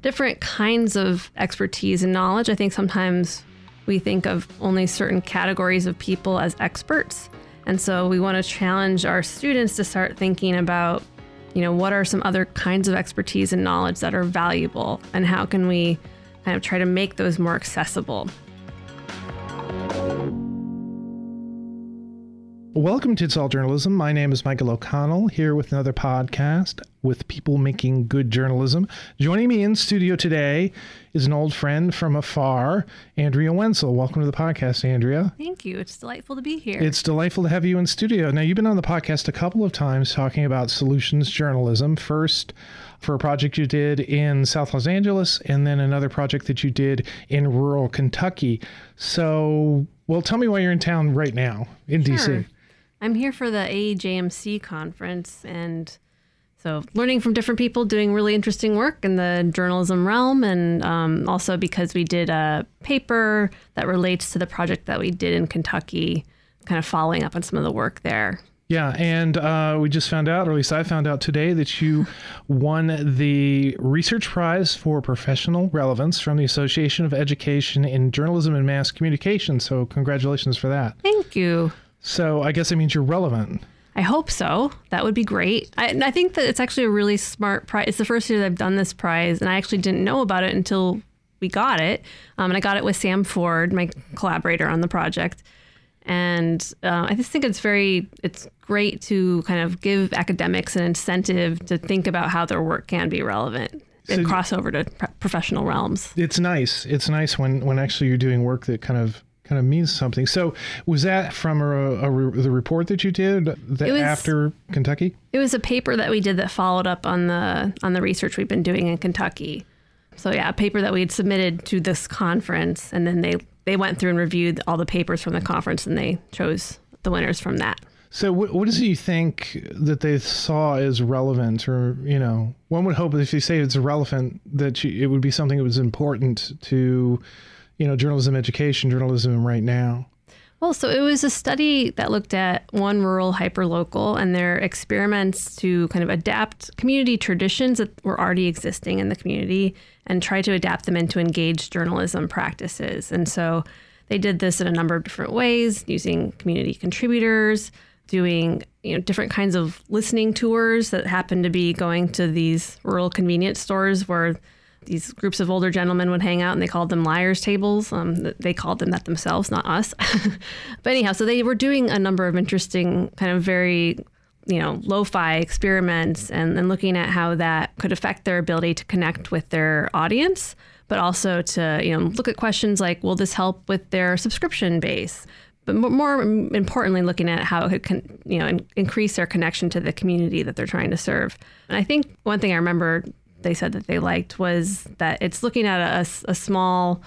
different kinds of expertise and knowledge. I think sometimes we think of only certain categories of people as experts. And so we want to challenge our students to start thinking about, you know, what are some other kinds of expertise and knowledge that are valuable, and how can we kind of try to make those more accessible. Welcome to It's All Journalism. My name is Michael O'Connell, here with another podcast with people making good journalism. Joining me in studio today is an old friend from afar, Andrea Wenzel. Welcome to the podcast, Andrea. Thank you. It's delightful to be here. It's delightful to have you in studio. Now, you've been on the podcast a couple of times talking about solutions journalism. First, for a project you did in South Los Angeles, and then another project that you did in rural Kentucky. So, well, tell me why you're in town right now in D.C. I'm here for the AEJMC conference, and so learning from different people doing really interesting work in the journalism realm, and also because we did a paper that relates to the project that we did in Kentucky, kind of following up on some of the work there. Yeah, and we just found out, or at least I found out today, that you won the Research Prize for Professional Relevance from the Association of Education in Journalism and Mass Communication, so congratulations for that. Thank you. So I guess it means you're relevant. I hope so. That would be great. I think that it's actually a really smart prize. It's the first year that I've done this prize, and I actually didn't know about it until we got it. And I got it with Sam Ford, my collaborator on the project. And I just think it's great to kind of give academics an incentive to think about how their work can be relevant. And so cross over to professional realms. It's nice. It's nice when actually you're doing work that kind of means something. So was that from the report that you did after Kentucky? It was a paper that we did that followed up on the research we've been doing in Kentucky. So yeah, a paper that we had submitted to this conference, and then they went through and reviewed all the papers from the conference, and they chose the winners from that. So what is it you think that they saw as relevant? Or, you know, one would hope if you say it's relevant that it would be something that was important to, you know, journalism education, journalism right now. Well, so it was a study that looked at one rural hyperlocal and their experiments to kind of adapt community traditions that were already existing in the community and try to adapt them into engaged journalism practices. And so they did this in a number of different ways, using community contributors, doing, you know, different kinds of listening tours that happened to be going to these rural convenience stores where these groups of older gentlemen would hang out, and they called them liars' tables. They called them that themselves, not us. But anyhow, so they were doing a number of interesting kind of very, you know, lo-fi experiments, and looking at how that could affect their ability to connect with their audience, but also to, you know, look at questions like, will this help with their subscription base? But more importantly, looking at how it could, you know, increase their connection to the community that they're trying to serve. And I think one thing I remember they said that they liked was that it's looking at a small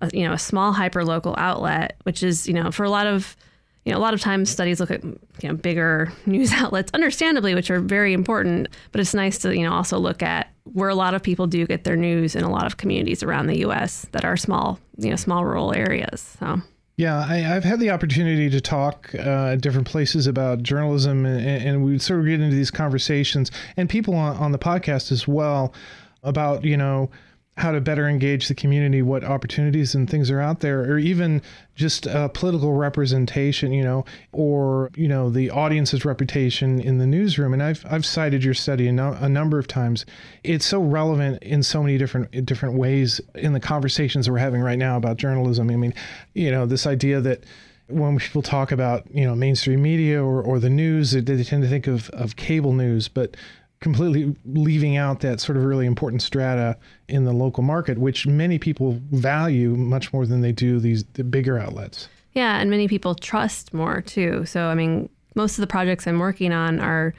hyperlocal outlet, which is, you know, for a lot of times studies look at, you know, bigger news outlets, understandably, which are very important, but it's nice to, you know, also look at where a lot of people do get their news in a lot of communities around the U.S. that are small, you know, small rural areas. So. Yeah, I've had the opportunity to talk at different places about journalism, and we would sort of get into these conversations, and people on the podcast as well, about, you know, how to better engage the community, what opportunities and things are out there, or even just political representation, you know, or, you know, the audience's reputation in the newsroom. And I've cited your study a number of times. It's so relevant in so many different ways in the conversations that we're having right now about journalism. I mean, you know, this idea that when people talk about, you know, mainstream media or the news, they tend to think of cable news, but completely leaving out that sort of really important strata in the local market, which many people value much more than they do the bigger outlets. Yeah, and many people trust more too. So, I mean, most of the projects I'm working on are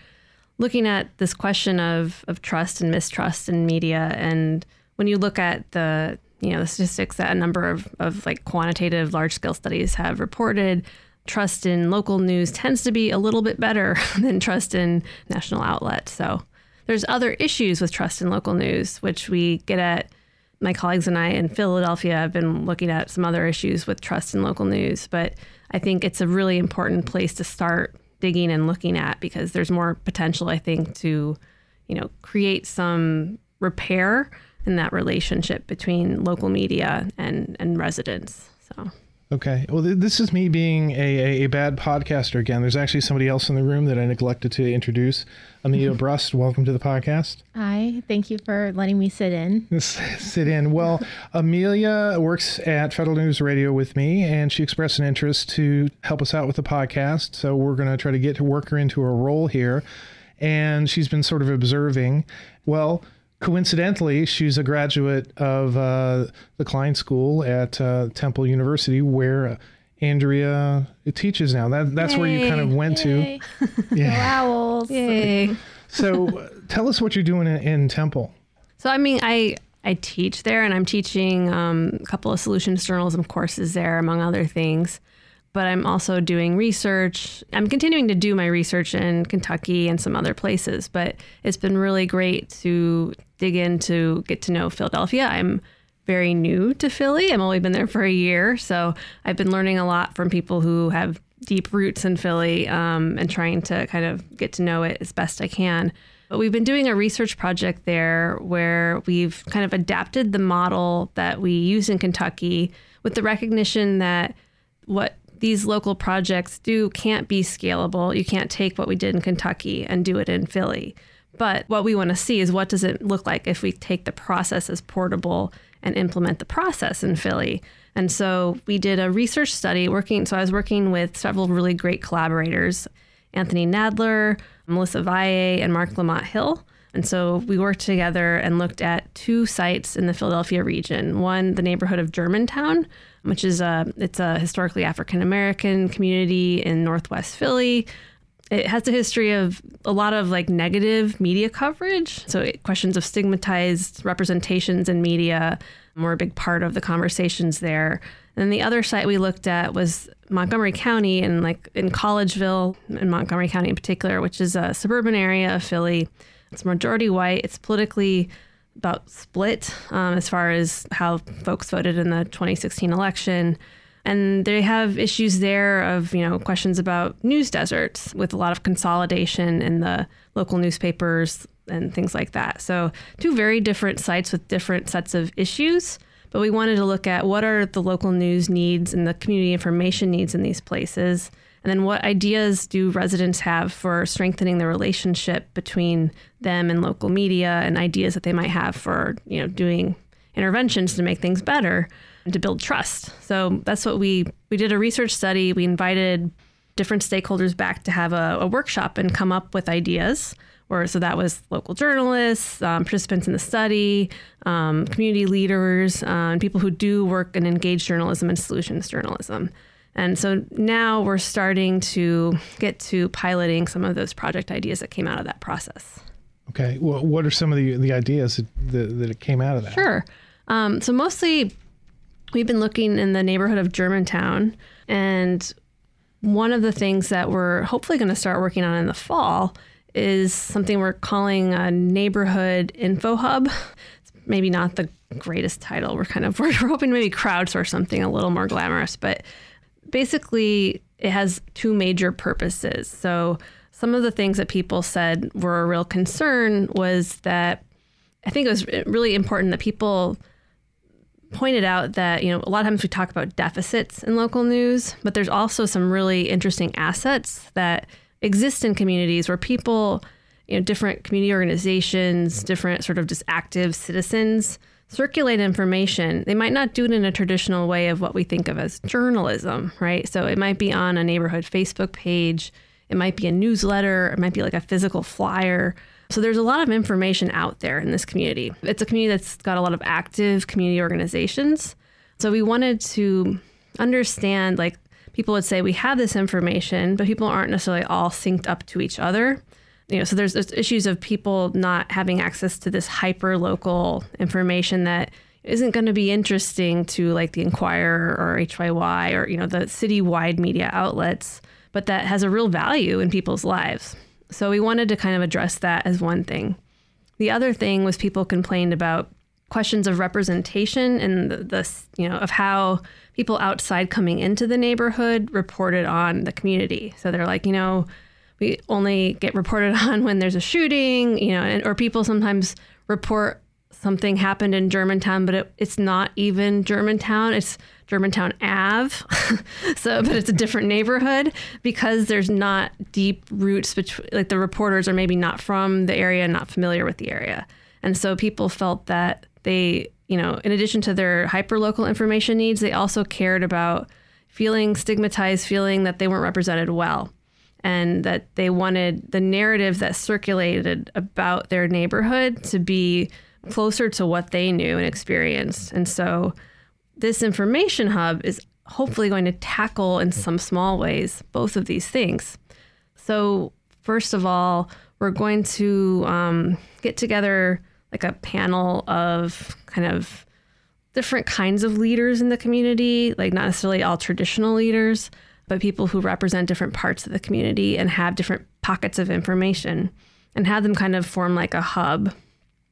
looking at this question of trust and mistrust in media. And when you look at the, you know, the statistics that a number of like quantitative large scale studies have reported, trust in local news tends to be a little bit better than trust in national outlets. So there's other issues with trust in local news, which we get at. My colleagues and I in Philadelphia have been looking at some other issues with trust in local news, but I think it's a really important place to start digging and looking at, because there's more potential, I think, to, you know, create some repair and that relationship between local media and residents. So. Okay. Well, this is me being a bad podcaster again. There's actually somebody else in the room that I neglected to introduce. Amelia Brust, welcome to the podcast. Hi. Thank you for letting me sit in. Sit in. Well, Amelia works at Federal News Radio with me, and she expressed an interest to help us out with the podcast. So we're going to try to get to work her into a role here. And she's been sort of observing. Well, coincidentally, she's a graduate of the Klein School at Temple University, where Andrea teaches now. That's where you kind of went to. Yeah. Go Owls. Yay. So tell us what you're doing in Temple. So, I mean, I teach there, and I'm teaching a couple of solutions journalism courses there, among other things. But I'm also doing research. I'm continuing to do my research in Kentucky and some other places, but it's been really great to dig in to get to know Philadelphia. I'm very new to Philly. I've only been there for a year, so I've been learning a lot from people who have deep roots in Philly and trying to kind of get to know it as best I can. But we've been doing a research project there where we've kind of adapted the model that we use in Kentucky with the recognition that what these local projects can't be scalable. You can't take what we did in Kentucky and do it in Philly. But what we want to see is what does it look like if we take the process as portable and implement the process in Philly. And so we did a research study so I was working with several really great collaborators, Anthony Nadler, Melissa Valle, and Mark Lamont Hill. And so we worked together and looked at two sites in the Philadelphia region. One, the neighborhood of Germantown, which is a historically African-American community in Northwest Philly. It has a history of a lot of negative media coverage. So questions of stigmatized representations in media were a big part of the conversations there. And the other site we looked at was Montgomery County and in Collegeville, in Montgomery County in particular, which is a suburban area of Philly. It's majority white. It's politically about split as far as how folks voted in the 2016 election. And they have issues there of, questions about news deserts with a lot of consolidation in the local newspapers and things like that. So two very different sites with different sets of issues. But we wanted to look at what are the local news needs and the community information needs in these places. And then what ideas do residents have for strengthening the relationship between them and local media, and ideas that they might have for, doing interventions to make things better and to build trust. So that's what we did a research study. We invited different stakeholders back to have a workshop and come up with ideas. So that was local journalists, participants in the study, community leaders, and people who do work in engaged journalism and solutions journalism. And so now we're starting to get to piloting some of those project ideas that came out of that process. Okay. Well, what are some of the ideas that came out of that? Sure. So mostly we've been looking in the neighborhood of Germantown. And one of the things that we're hopefully going to start working on in the fall is something we're calling a neighborhood info hub. It's maybe not the greatest title. We're hoping to maybe crowdsource something a little more glamorous, but basically, it has two major purposes. So some of the things that people said were a real concern was that I think it was really important that people pointed out that, a lot of times we talk about deficits in local news, but there's also some really interesting assets that exist in communities where people, different community organizations, different sort of just active citizens circulate information. They might not do it in a traditional way of what we think of as journalism, right? So it might be on a neighborhood Facebook page. It might be a newsletter. It might be a physical flyer. So there's a lot of information out there in this community. It's a community that's got a lot of active community organizations. So we wanted to understand, people would say we have this information, but people aren't necessarily all synced up to each other. So there's issues of people not having access to this hyper-local information that isn't going to be interesting to the Inquirer or HYY or, the citywide media outlets, but that has a real value in people's lives. So we wanted to kind of address that as one thing. The other thing was people complained about questions of representation and of how people outside coming into the neighborhood reported on the community. So they're like, we only get reported on when there's a shooting, or people sometimes report something happened in Germantown, but it's not even Germantown. It's Germantown Ave. But it's a different neighborhood because there's not deep roots between, like, the reporters are maybe not from the area, not familiar with the area. And so people felt that they, you know, in addition to their hyperlocal information needs, they also cared about feeling stigmatized, feeling that they weren't represented well, and that they wanted the narrative that circulated about their neighborhood to be closer to what they knew and experienced. And so this information hub is hopefully going to tackle in some small ways both of these things. So first of all, we're going to get together like a panel of kind of different kinds of leaders in the community, like not necessarily all traditional leaders, but people who represent different parts of the community and have different pockets of information, and have them kind of form like a hub.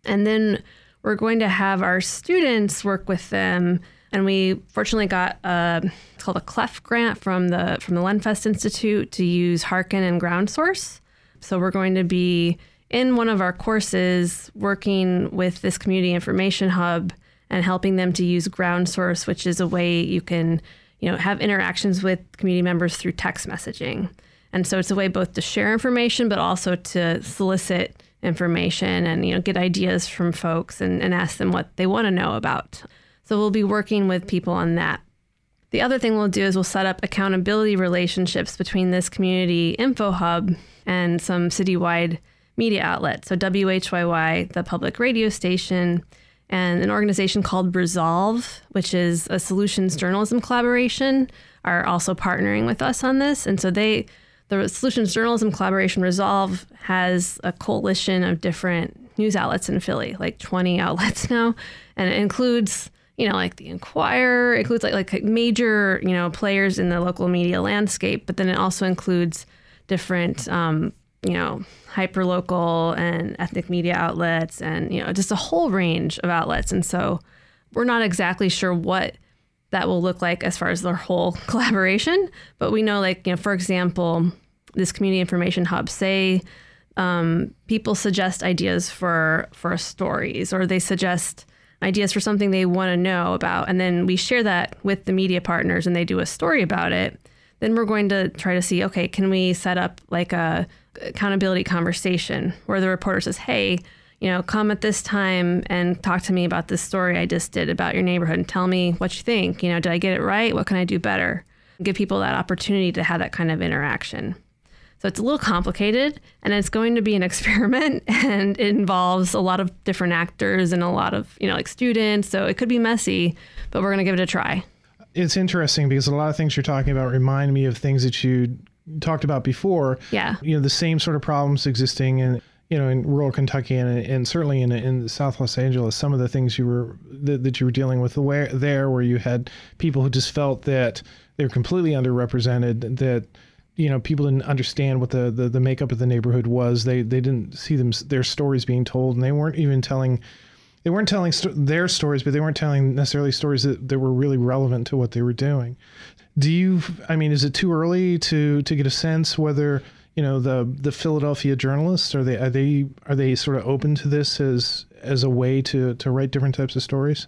And then we're going to have our students work with them. And we fortunately got it's called a CLEF grant from the Lenfest Institute to use Hearken and GroundSource. So we're going to be in one of our courses working with this community information hub and helping them to use GroundSource, which is a way you can, you know, have interactions with community members through text messaging. And so it's a way both to share information, but also to solicit information and, you know, get ideas from folks and ask them what they want to know about. So we'll be working with people on that. The other thing we'll do is we'll set up accountability relationships between this community info hub and some citywide media outlets. So WHYY, the public radio station, and an organization called Resolve, which is a Solutions Journalism collaboration, are also partnering with us on this. And so the Solutions Journalism collaboration Resolve has a coalition of different news outlets in Philly, like 20 outlets now. And it includes, you know, like the Inquirer, includes like major, you know, players in the local media landscape, but then it also includes different, you know, hyperlocal and ethnic media outlets and, you know, just a whole range of outlets. And so we're not exactly sure what that will look like as far as their whole collaboration. But we know, like, you know, for example, this community information hub, say people suggest ideas for stories, or they suggest ideas for something they want to know about. And then we share that with the media partners and they do a story about it. Then we're going to try to see, okay, can we set up like a accountability conversation where the reporter says, hey, you know, come at this time and talk to me about this story I just did about your neighborhood and tell me what you think. You know, did I get it right? What can I do better? Give people that opportunity to have that kind of interaction. So it's a little complicated, and it's going to be an experiment, and it involves a lot of different actors and a lot of, you know, like students. So it could be messy, but we're going to give it a try. It's interesting because a lot of things you're talking about remind me of things that you talked about before. Yeah. You know, the same sort of problems existing in, you know, in rural Kentucky and certainly in South Los Angeles. Some of the things that you were dealing with where you had people who just felt that they were completely underrepresented, that, you know, people didn't understand what the makeup of the neighborhood was. They didn't see their stories being told, and they weren't even telling. They weren't telling their stories, but they weren't telling necessarily stories that were really relevant to what they were doing. Is it too early to get a sense whether, you know, the Philadelphia journalists, are they sort of open to this as a way to write different types of stories?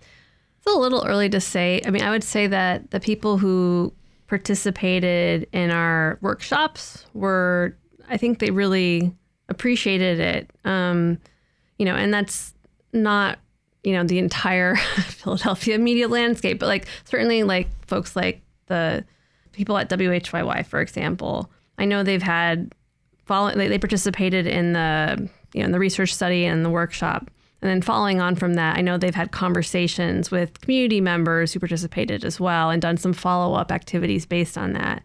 It's a little early to say. I mean, I would say that the people who participated in our workshops were, I think they really appreciated it. You know, and that's not, you know, the entire Philadelphia media landscape, but like certainly like folks like the people at WHYY, for example. I know they've had they participated in the, you know, in the research study and the workshop. And then following on from that, I know they've had conversations with community members who participated as well and done some follow-up activities based on that.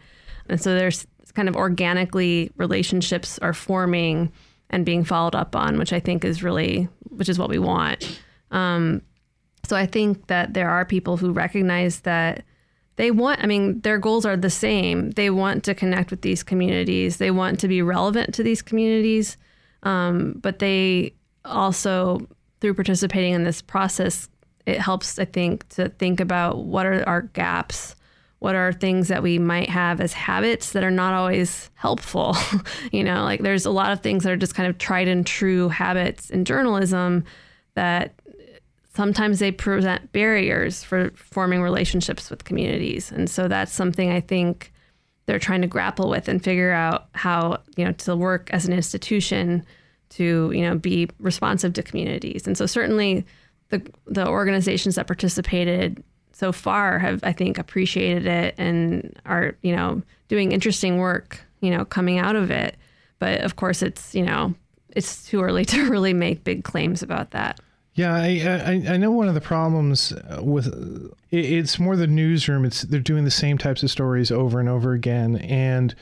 And so there's kind of organically relationships are forming and being followed up on, which I think is really, which is what we want. So I think that there are people who recognize that they want, I mean, their goals are the same. They want to connect with these communities. They want to be relevant to these communities. But they also, through participating in this process, it helps, I think, to think about what are our gaps, what are things that we might have as habits that are not always helpful. You know, like there's a lot of things that are just kind of tried and true habits in journalism that sometimes they present barriers for forming relationships with communities. And so that's something I think they're trying to grapple with and figure out how, you know, to work as an institution to, you know, be responsive to communities. And so certainly the organizations that participated so far have, I think, appreciated it and are, you know, doing interesting work, you know, coming out of it. But of course, it's, you know, it's too early to really make big claims about that. Yeah, I know one of the problems with it's more the newsroom. It's they're doing the same types of stories over and over again, and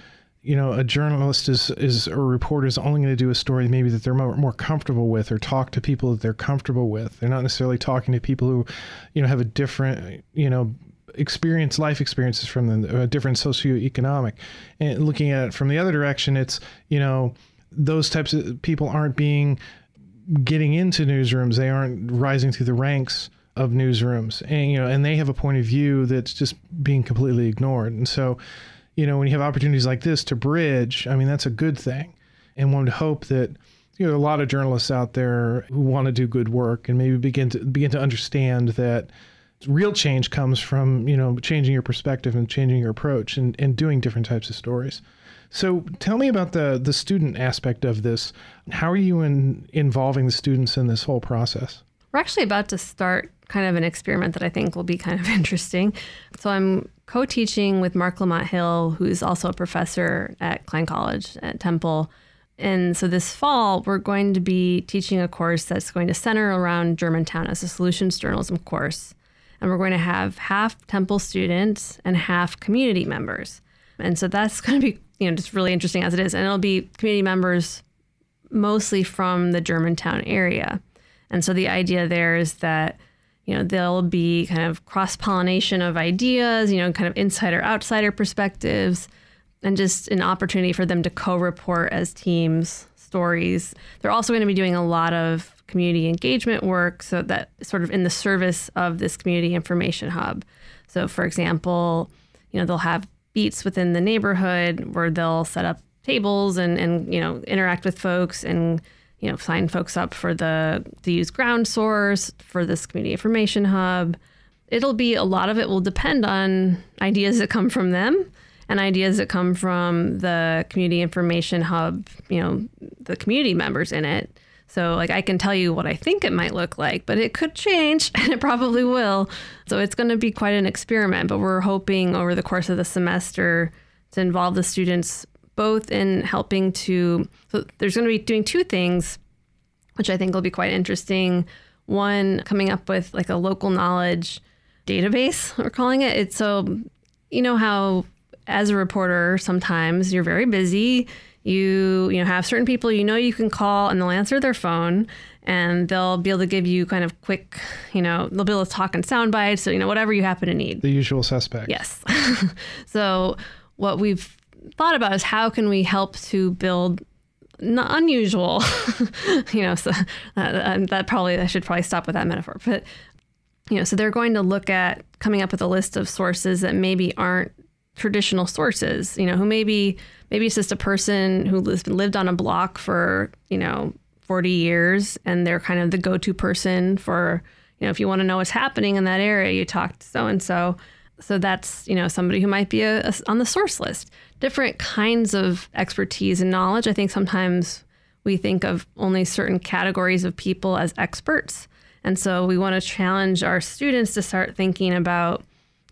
you know, a journalist is or a reporter is only going to do a story maybe that they're more comfortable with, or talk to people that they're comfortable with. They're not necessarily talking to people who, you know, have a different, you know, experience, life experiences from them, a different socioeconomic. And looking at it from the other direction, it's, you know, those types of people aren't getting into newsrooms. They aren't rising through the ranks of newsrooms, and, you know, and they have a point of view that's just being completely ignored. And so, you know, when you have opportunities like this to bridge, I mean, that's a good thing. And one would hope that, you know, a lot of journalists out there who want to do good work and maybe begin to understand that real change comes from, you know, changing your perspective and changing your approach and doing different types of stories. So tell me about the student aspect of this. How are you involving the students in this whole process? We're actually about to start kind of an experiment that I think will be kind of interesting. So I'm co-teaching with Mark Lamont Hill, who's also a professor at Klein College at Temple. And so this fall, we're going to be teaching a course that's going to center around Germantown as a solutions journalism course. And we're going to have half Temple students and half community members. And so that's going to be, you know, just really interesting as it is. And it'll be community members mostly from the Germantown area. And so the idea there is that, you know, there'll be kind of cross-pollination of ideas, you know, kind of insider-outsider perspectives, and just an opportunity for them to co-report as teams stories. They're also going to be doing a lot of community engagement work, so that sort of in the service of this community information hub. So for example, you know, they'll have beats within the neighborhood where they'll set up tables and you know, interact with folks and, you know, sign folks up for to use GroundSource for this community information hub. It'll be, a lot of it will depend on ideas that come from them and ideas that come from the community information hub, you know, the community members in it. So like, I can tell you what I think it might look like, but it could change and it probably will. So it's going to be quite an experiment, but we're hoping over the course of the semester to involve the students both in helping to, so there's going to be doing two things, which I think will be quite interesting. One, coming up with like a local knowledge database, we're calling it. It's so, you know how as a reporter, sometimes you're very busy. You have certain people, you know, you can call and they'll answer their phone and they'll be able to give you kind of quick, you know, they'll be able to talk in sound bites. So, you know, whatever you happen to need. The usual suspect. Yes. So what we've thought about is how can we help to build unusual, you know, so I should probably stop with that metaphor. But, you know, so they're going to look at coming up with a list of sources that maybe aren't traditional sources, you know, who maybe it's just a person who lived on a block for, you know, 40 years, and they're kind of the go-to person for, you know, if you want to know what's happening in that area, you talk to so-and-so. So that's, you know, somebody who might be on the source list. Different kinds of expertise and knowledge. I think sometimes we think of only certain categories of people as experts. And so we want to challenge our students to start thinking about,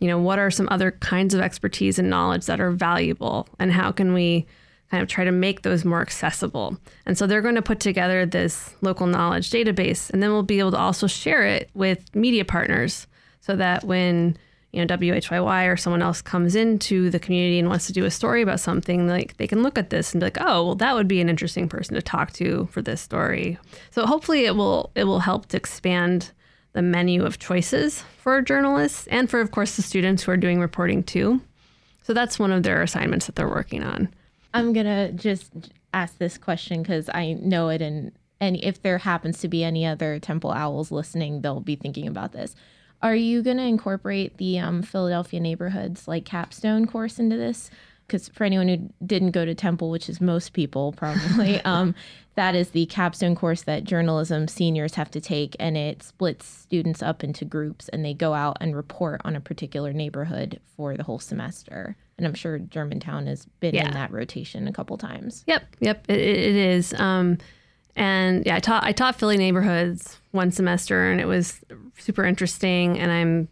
you know, what are some other kinds of expertise and knowledge that are valuable, and how can we kind of try to make those more accessible? And so they're going to put together this local knowledge database, and then we'll be able to also share it with media partners so that when, you know, WHYY or someone else comes into the community and wants to do a story about something, like they can look at this and be like, oh, well, that would be an interesting person to talk to for this story. So hopefully it will help to expand the menu of choices for journalists and for, of course, the students who are doing reporting too. So that's one of their assignments that they're working on. I'm going to just ask this question because I know it, and if there happens to be any other Temple Owls listening, they'll be thinking about this. Are you going to incorporate the Philadelphia neighborhoods like capstone course into this? because for anyone who didn't go to Temple, which is most people probably, that is the capstone course that journalism seniors have to take, and it splits students up into groups, and they go out and report on a particular neighborhood for the whole semester. And I'm sure Germantown has been in that rotation a couple times. Yep, it is. And yeah, I taught Philly neighborhoods one semester, and it was super interesting. And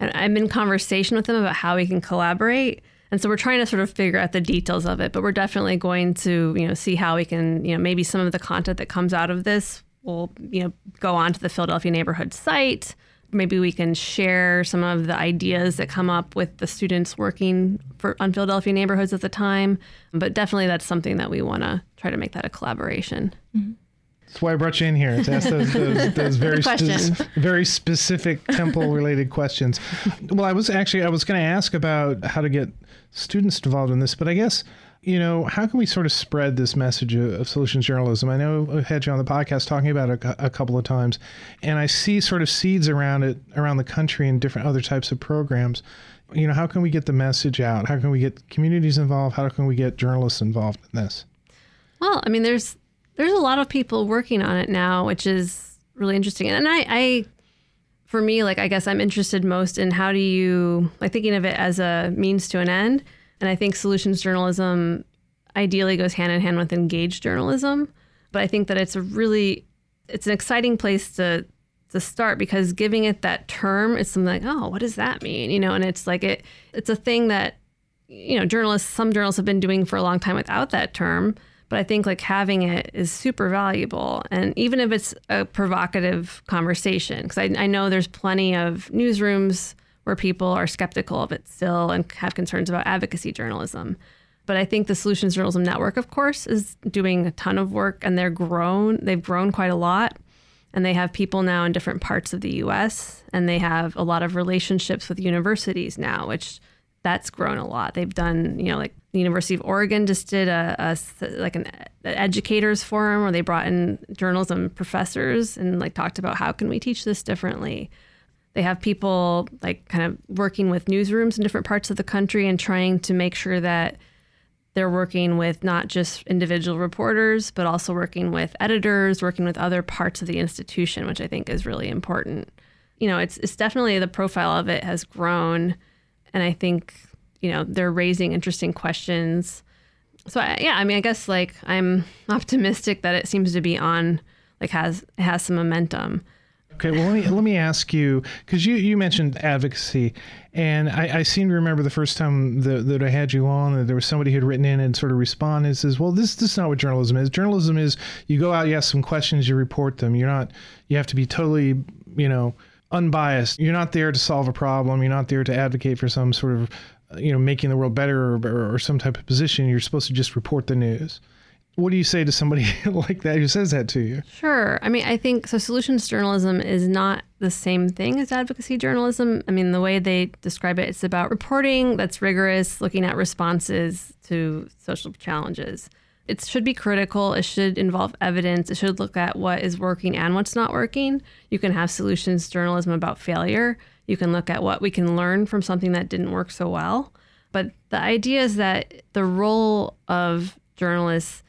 I'm in conversation with them about how we can collaborate. And so we're trying to sort of figure out the details of it, but we're definitely going to, see how we can, maybe some of the content that comes out of this will, go onto the Philadelphia neighborhood site. Maybe we can share some of the ideas that come up with the students working on Philadelphia neighborhoods at the time. But definitely that's something that we want to try to make that a collaboration. Mm-hmm. That's why I brought you in here, to ask those very specific Temple-related questions. Well, I was going to ask about how to get students involved in this, but I guess, how can we sort of spread this message of solutions journalism? I know I've had you on the podcast talking about it a couple of times, and I see sort of seeds around the country in different other types of programs. How can we get the message out? How can we get communities involved? How can we get journalists involved in this? Well, I mean, there's a lot of people working on it now, which is really interesting. And for me, I guess I'm interested most in how do you, thinking of it as a means to an end. And I think solutions journalism ideally goes hand in hand with engaged journalism. But I think that it's an exciting place to start, because giving it that term is something what does that mean? And it's it's a thing that, some journalists have been doing for a long time without that term. But I think having it is super valuable. And even if it's a provocative conversation, because I know there's plenty of newsrooms where people are skeptical of it still and have concerns about advocacy journalism. But I think the Solutions Journalism Network, of course, is doing a ton of work, and they've grown quite a lot. And they have people now in different parts of the US, and they have a lot of relationships with universities now, which that's grown a lot. They've done, the University of Oregon just did an educators forum where they brought in journalism professors and talked about how can we teach this differently. They have people kind of working with newsrooms in different parts of the country and trying to make sure that they're working with not just individual reporters, but also working with editors, working with other parts of the institution, which I think is really important. It's definitely, the profile of it has grown, and I think they're raising interesting questions. So I'm optimistic that it seems to be on, has some momentum. Okay, well, let me ask you, because you mentioned advocacy, and I seem to remember the first time that I had you on, that there was somebody who had written in and sort of responded and says, well, this is not what journalism is. Journalism is you go out, you ask some questions, you report them. You have to be totally, unbiased. You're not there to solve a problem. You're not there to advocate for some sort of, making the world better or some type of position. You're supposed to just report the news. What do you say to somebody like that who says that to you? Sure. I mean, I think so. Solutions journalism is not the same thing as advocacy journalism. I mean, the way they describe it, it's about reporting that's rigorous, looking at responses to social challenges. It should be critical. It should involve evidence. It should look at what is working and what's not working. You can have solutions journalism about failure. You can look at what we can learn from something that didn't work so well. But the idea is that the role of journalists,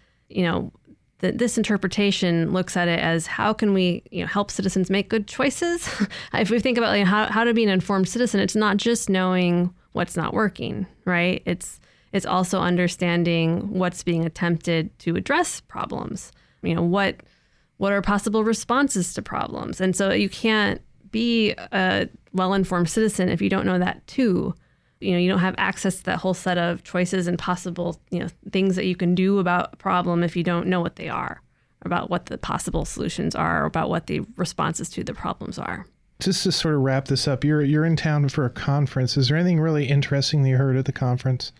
this interpretation looks at it as how can we, help citizens make good choices? If we think about how to be an informed citizen, it's not just knowing what's not working, right? It's also understanding what's being attempted to address problems. What are possible responses to problems? And so you can't be a well-informed citizen if you don't know that too. You don't have access to that whole set of choices and possible, things that you can do about a problem if you don't know what they are, about what the possible solutions are, or about what the responses to the problems are. Just to sort of wrap this up, you're in town for a conference. Is there anything really interesting that you heard at the conference?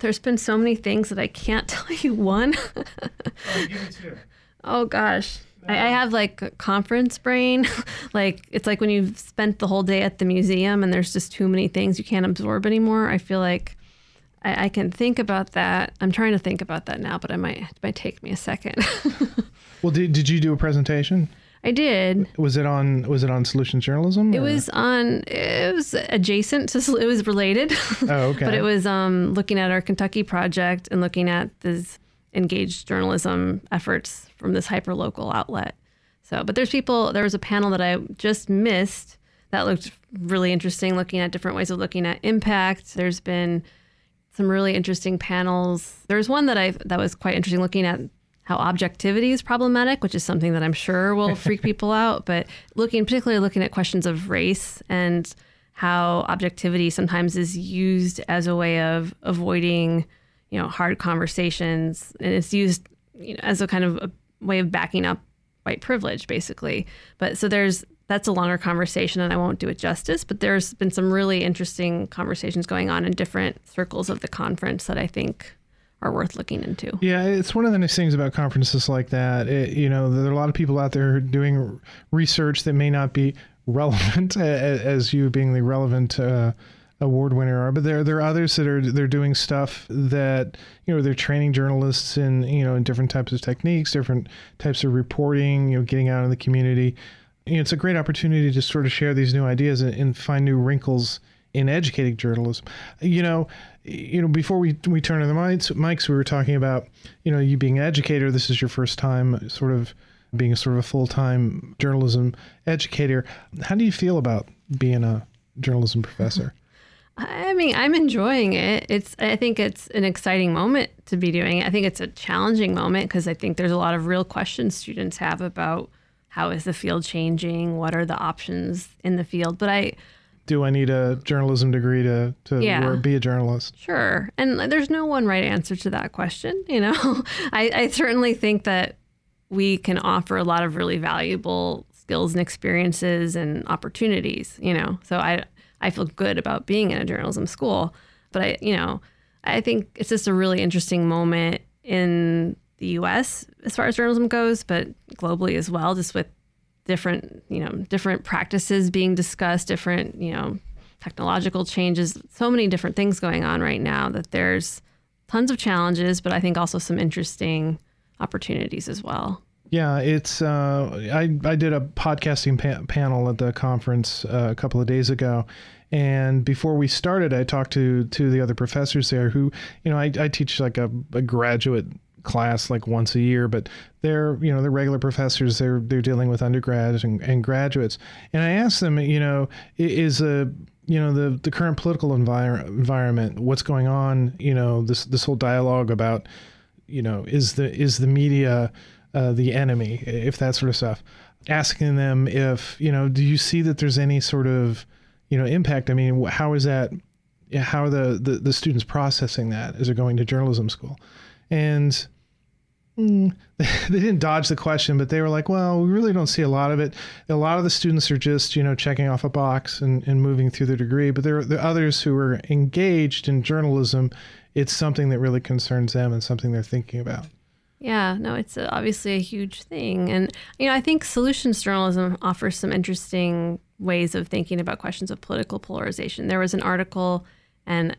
There's been so many things that I can't tell you one. Oh, you too. Oh, gosh. I have conference brain. It's like when you've spent the whole day at the museum and there's just too many things you can't absorb anymore. I feel like I can think about that. I'm trying to think about that now, but it might take me a second. Well, did you do a presentation? I did. Was it on Solutions Journalism? Or? It was related. Oh, okay. But it was looking at our Kentucky project and looking at these engaged journalism efforts from this hyperlocal outlet. So, but there was a panel that I just missed that looked really interesting, looking at different ways of looking at impact. There's been some really interesting panels. There's one that was quite interesting, looking at how objectivity is problematic, which is something that I'm sure will freak people out, but particularly looking at questions of race and how objectivity sometimes is used as a way of avoiding, hard conversations. And it's used, as a kind of a way of backing up white privilege, basically. But so that's a longer conversation and I won't do it justice, but there's been some really interesting conversations going on in different circles of the conference that I think are worth looking into. Yeah, it's one of the nice things about conferences like that. There are a lot of people out there doing research that may not be relevant, as you being the relevant award winner are, but there are others that they're doing stuff that they're training journalists in different types of techniques, different types of reporting, getting out in the community. It's a great opportunity to sort of share these new ideas and find new wrinkles in educating journalism. Before we turn to the mics, we were talking about, you being an educator. This is your first time sort of being a full-time journalism educator. How do you feel about being a journalism professor? I mean, I'm enjoying it. I think it's an exciting moment to be doing it. I think it's a challenging moment because I think there's a lot of real questions students have about how is the field changing? What are the options in the field? But do I need a journalism degree to be a journalist? Sure. And there's no one right answer to that question. I certainly think that we can offer a lot of really valuable skills and experiences and opportunities, So I feel good about being in a journalism school. But I think it's just a really interesting moment in the U.S. as far as journalism goes, but globally as well, just with different practices being discussed, different, technological changes, so many different things going on right now that there's tons of challenges, but I think also some interesting opportunities as well. Yeah, it's I did a podcasting panel at the conference a couple of days ago. And before we started, I talked to the other professors there who, I teach like a graduate class like once a year, but they're regular professors. They're dealing with undergrads and graduates. And I asked them, the current political environment, what's going on? This whole dialogue about, is the media the enemy? If that sort of stuff. Asking them if do you see that there's any sort of impact? I mean, how is that? How are the students processing that as they're going to journalism school? And they didn't dodge the question, but they were like, well, we really don't see a lot of it. A lot of the students are just, checking off a box and moving through their degree. But there are others who are engaged in journalism. It's something that really concerns them and something they're thinking about. Yeah, no, it's obviously a huge thing. And, I think solutions journalism offers some interesting ways of thinking about questions of political polarization. There was an article and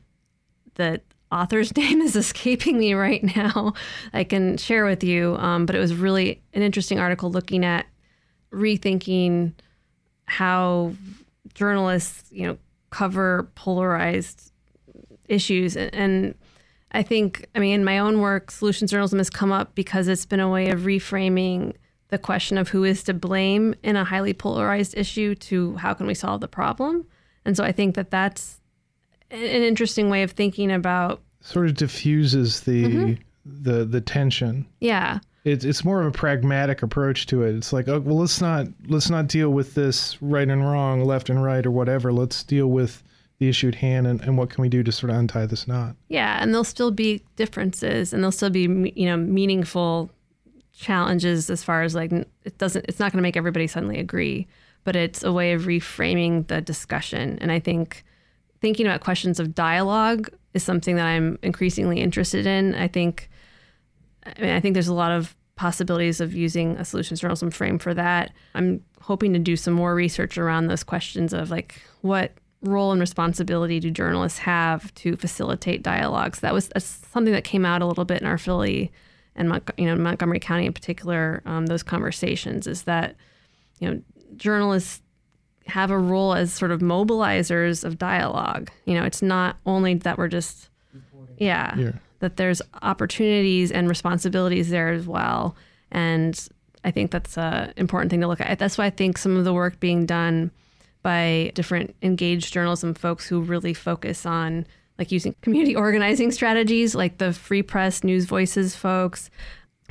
the author's name is escaping me right now. I can share with you, but it was really an interesting article looking at rethinking how journalists, cover polarized issues. And I think, in my own work, solutions journalism has come up because it's been a way of reframing the question of who is to blame in a highly polarized issue to how can we solve the problem. And so I think that that's an interesting way of thinking about, sort of diffuses the tension. Yeah, it's more of a pragmatic approach to it. It's like, oh well, let's not deal with this right and wrong, left and right, or whatever. Let's deal with the issue at hand and what can we do to sort of untie this knot. Yeah, and there'll still be differences, and there'll still be meaningful challenges as far as like it's not going to make everybody suddenly agree, but it's a way of reframing the discussion, and I think. Thinking about questions of dialogue is something that I'm increasingly interested in. I think there's a lot of possibilities of using a solutions journalism frame for that. I'm hoping to do some more research around those questions of like, what role and responsibility do journalists have to facilitate dialogues? That was something that came out a little bit in our Philly and Montgomery County in particular, those conversations is that you know, journalists have a role as sort of mobilizers of dialogue. You know, it's not only that we're just, that there's opportunities and responsibilities there as well. And I think that's an important thing to look at. That's why I think some of the work being done by different engaged journalism folks who really focus on like using community organizing strategies, like the Free Press News Voices folks,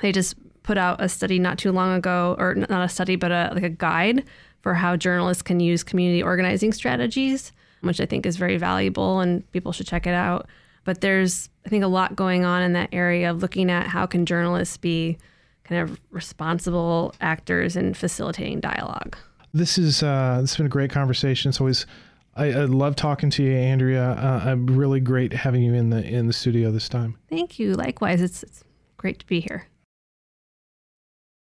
they just put out a study not too long ago, or not a study, but a guide for how journalists can use community organizing strategies, which I think is very valuable and people should check it out. But there's, I think, a lot going on in that area of looking at how can journalists be kind of responsible actors in facilitating dialogue. This has been a great conversation. It's always, I love talking to you, Andrea. I'm really great having you in the studio this time. Thank you. Likewise, it's great to be here.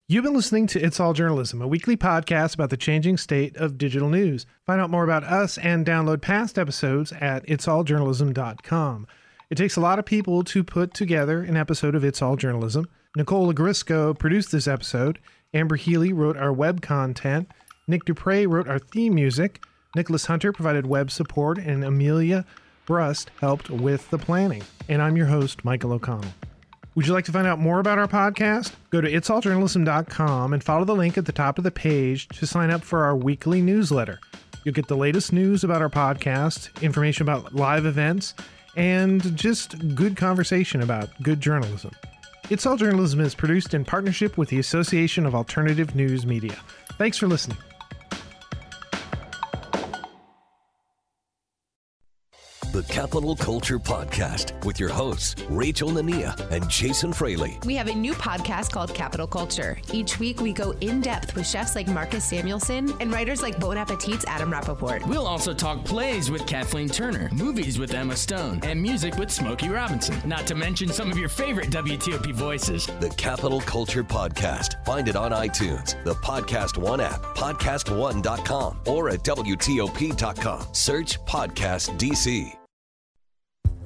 You've been listening to It's All Journalism, a weekly podcast about the changing state of digital news. Find out more about us and download past episodes at itsalljournalism.com. It takes a lot of people to put together an episode of It's All Journalism. Nicole Agrisco produced this episode. Amber Healy wrote our web content. Nick Dupre wrote our theme music. Nicholas Hunter provided web support, and Amelia Brust helped with the planning. And I'm your host, Michael O'Connell. Would you like to find out more about our podcast? Go to itsalljournalism.com and follow the link at the top of the page to sign up for our weekly newsletter. You'll get the latest news about our podcast, information about live events, and just good conversation about good journalism. It's All Journalism is produced in partnership with the Association of Alternative News Media. Thanks for listening. The Capital Culture Podcast with your hosts, Rachel Nania and Jason Fraley. We have a new podcast called Capital Culture. Each week we go in depth with chefs like Marcus Samuelson and writers like Bon Appetit's Adam Rappaport. We'll also talk plays with Kathleen Turner, movies with Emma Stone, and music with Smokey Robinson. Not to mention some of your favorite WTOP voices. The Capital Culture Podcast. Find it on iTunes, the Podcast One app, podcast1.com, or at WTOP.com. Search Podcast DC.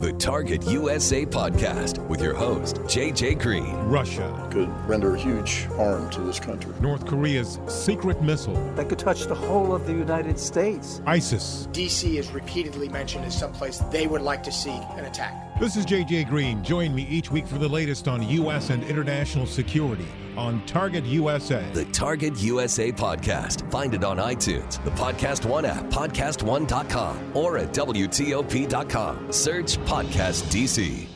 The Target USA Podcast with your host, JJ Green. Russia could render huge harm to this country. North Korea's secret missile. That could touch the whole of the United States. ISIS. D.C. is repeatedly mentioned as someplace they would like to see an attack. This is JJ Green. Join me each week for the latest on U.S. and international security on Target USA. The Target USA Podcast. Find it on iTunes, the Podcast One app, podcast1.com, or at WTOP.com. Search Podcast DC.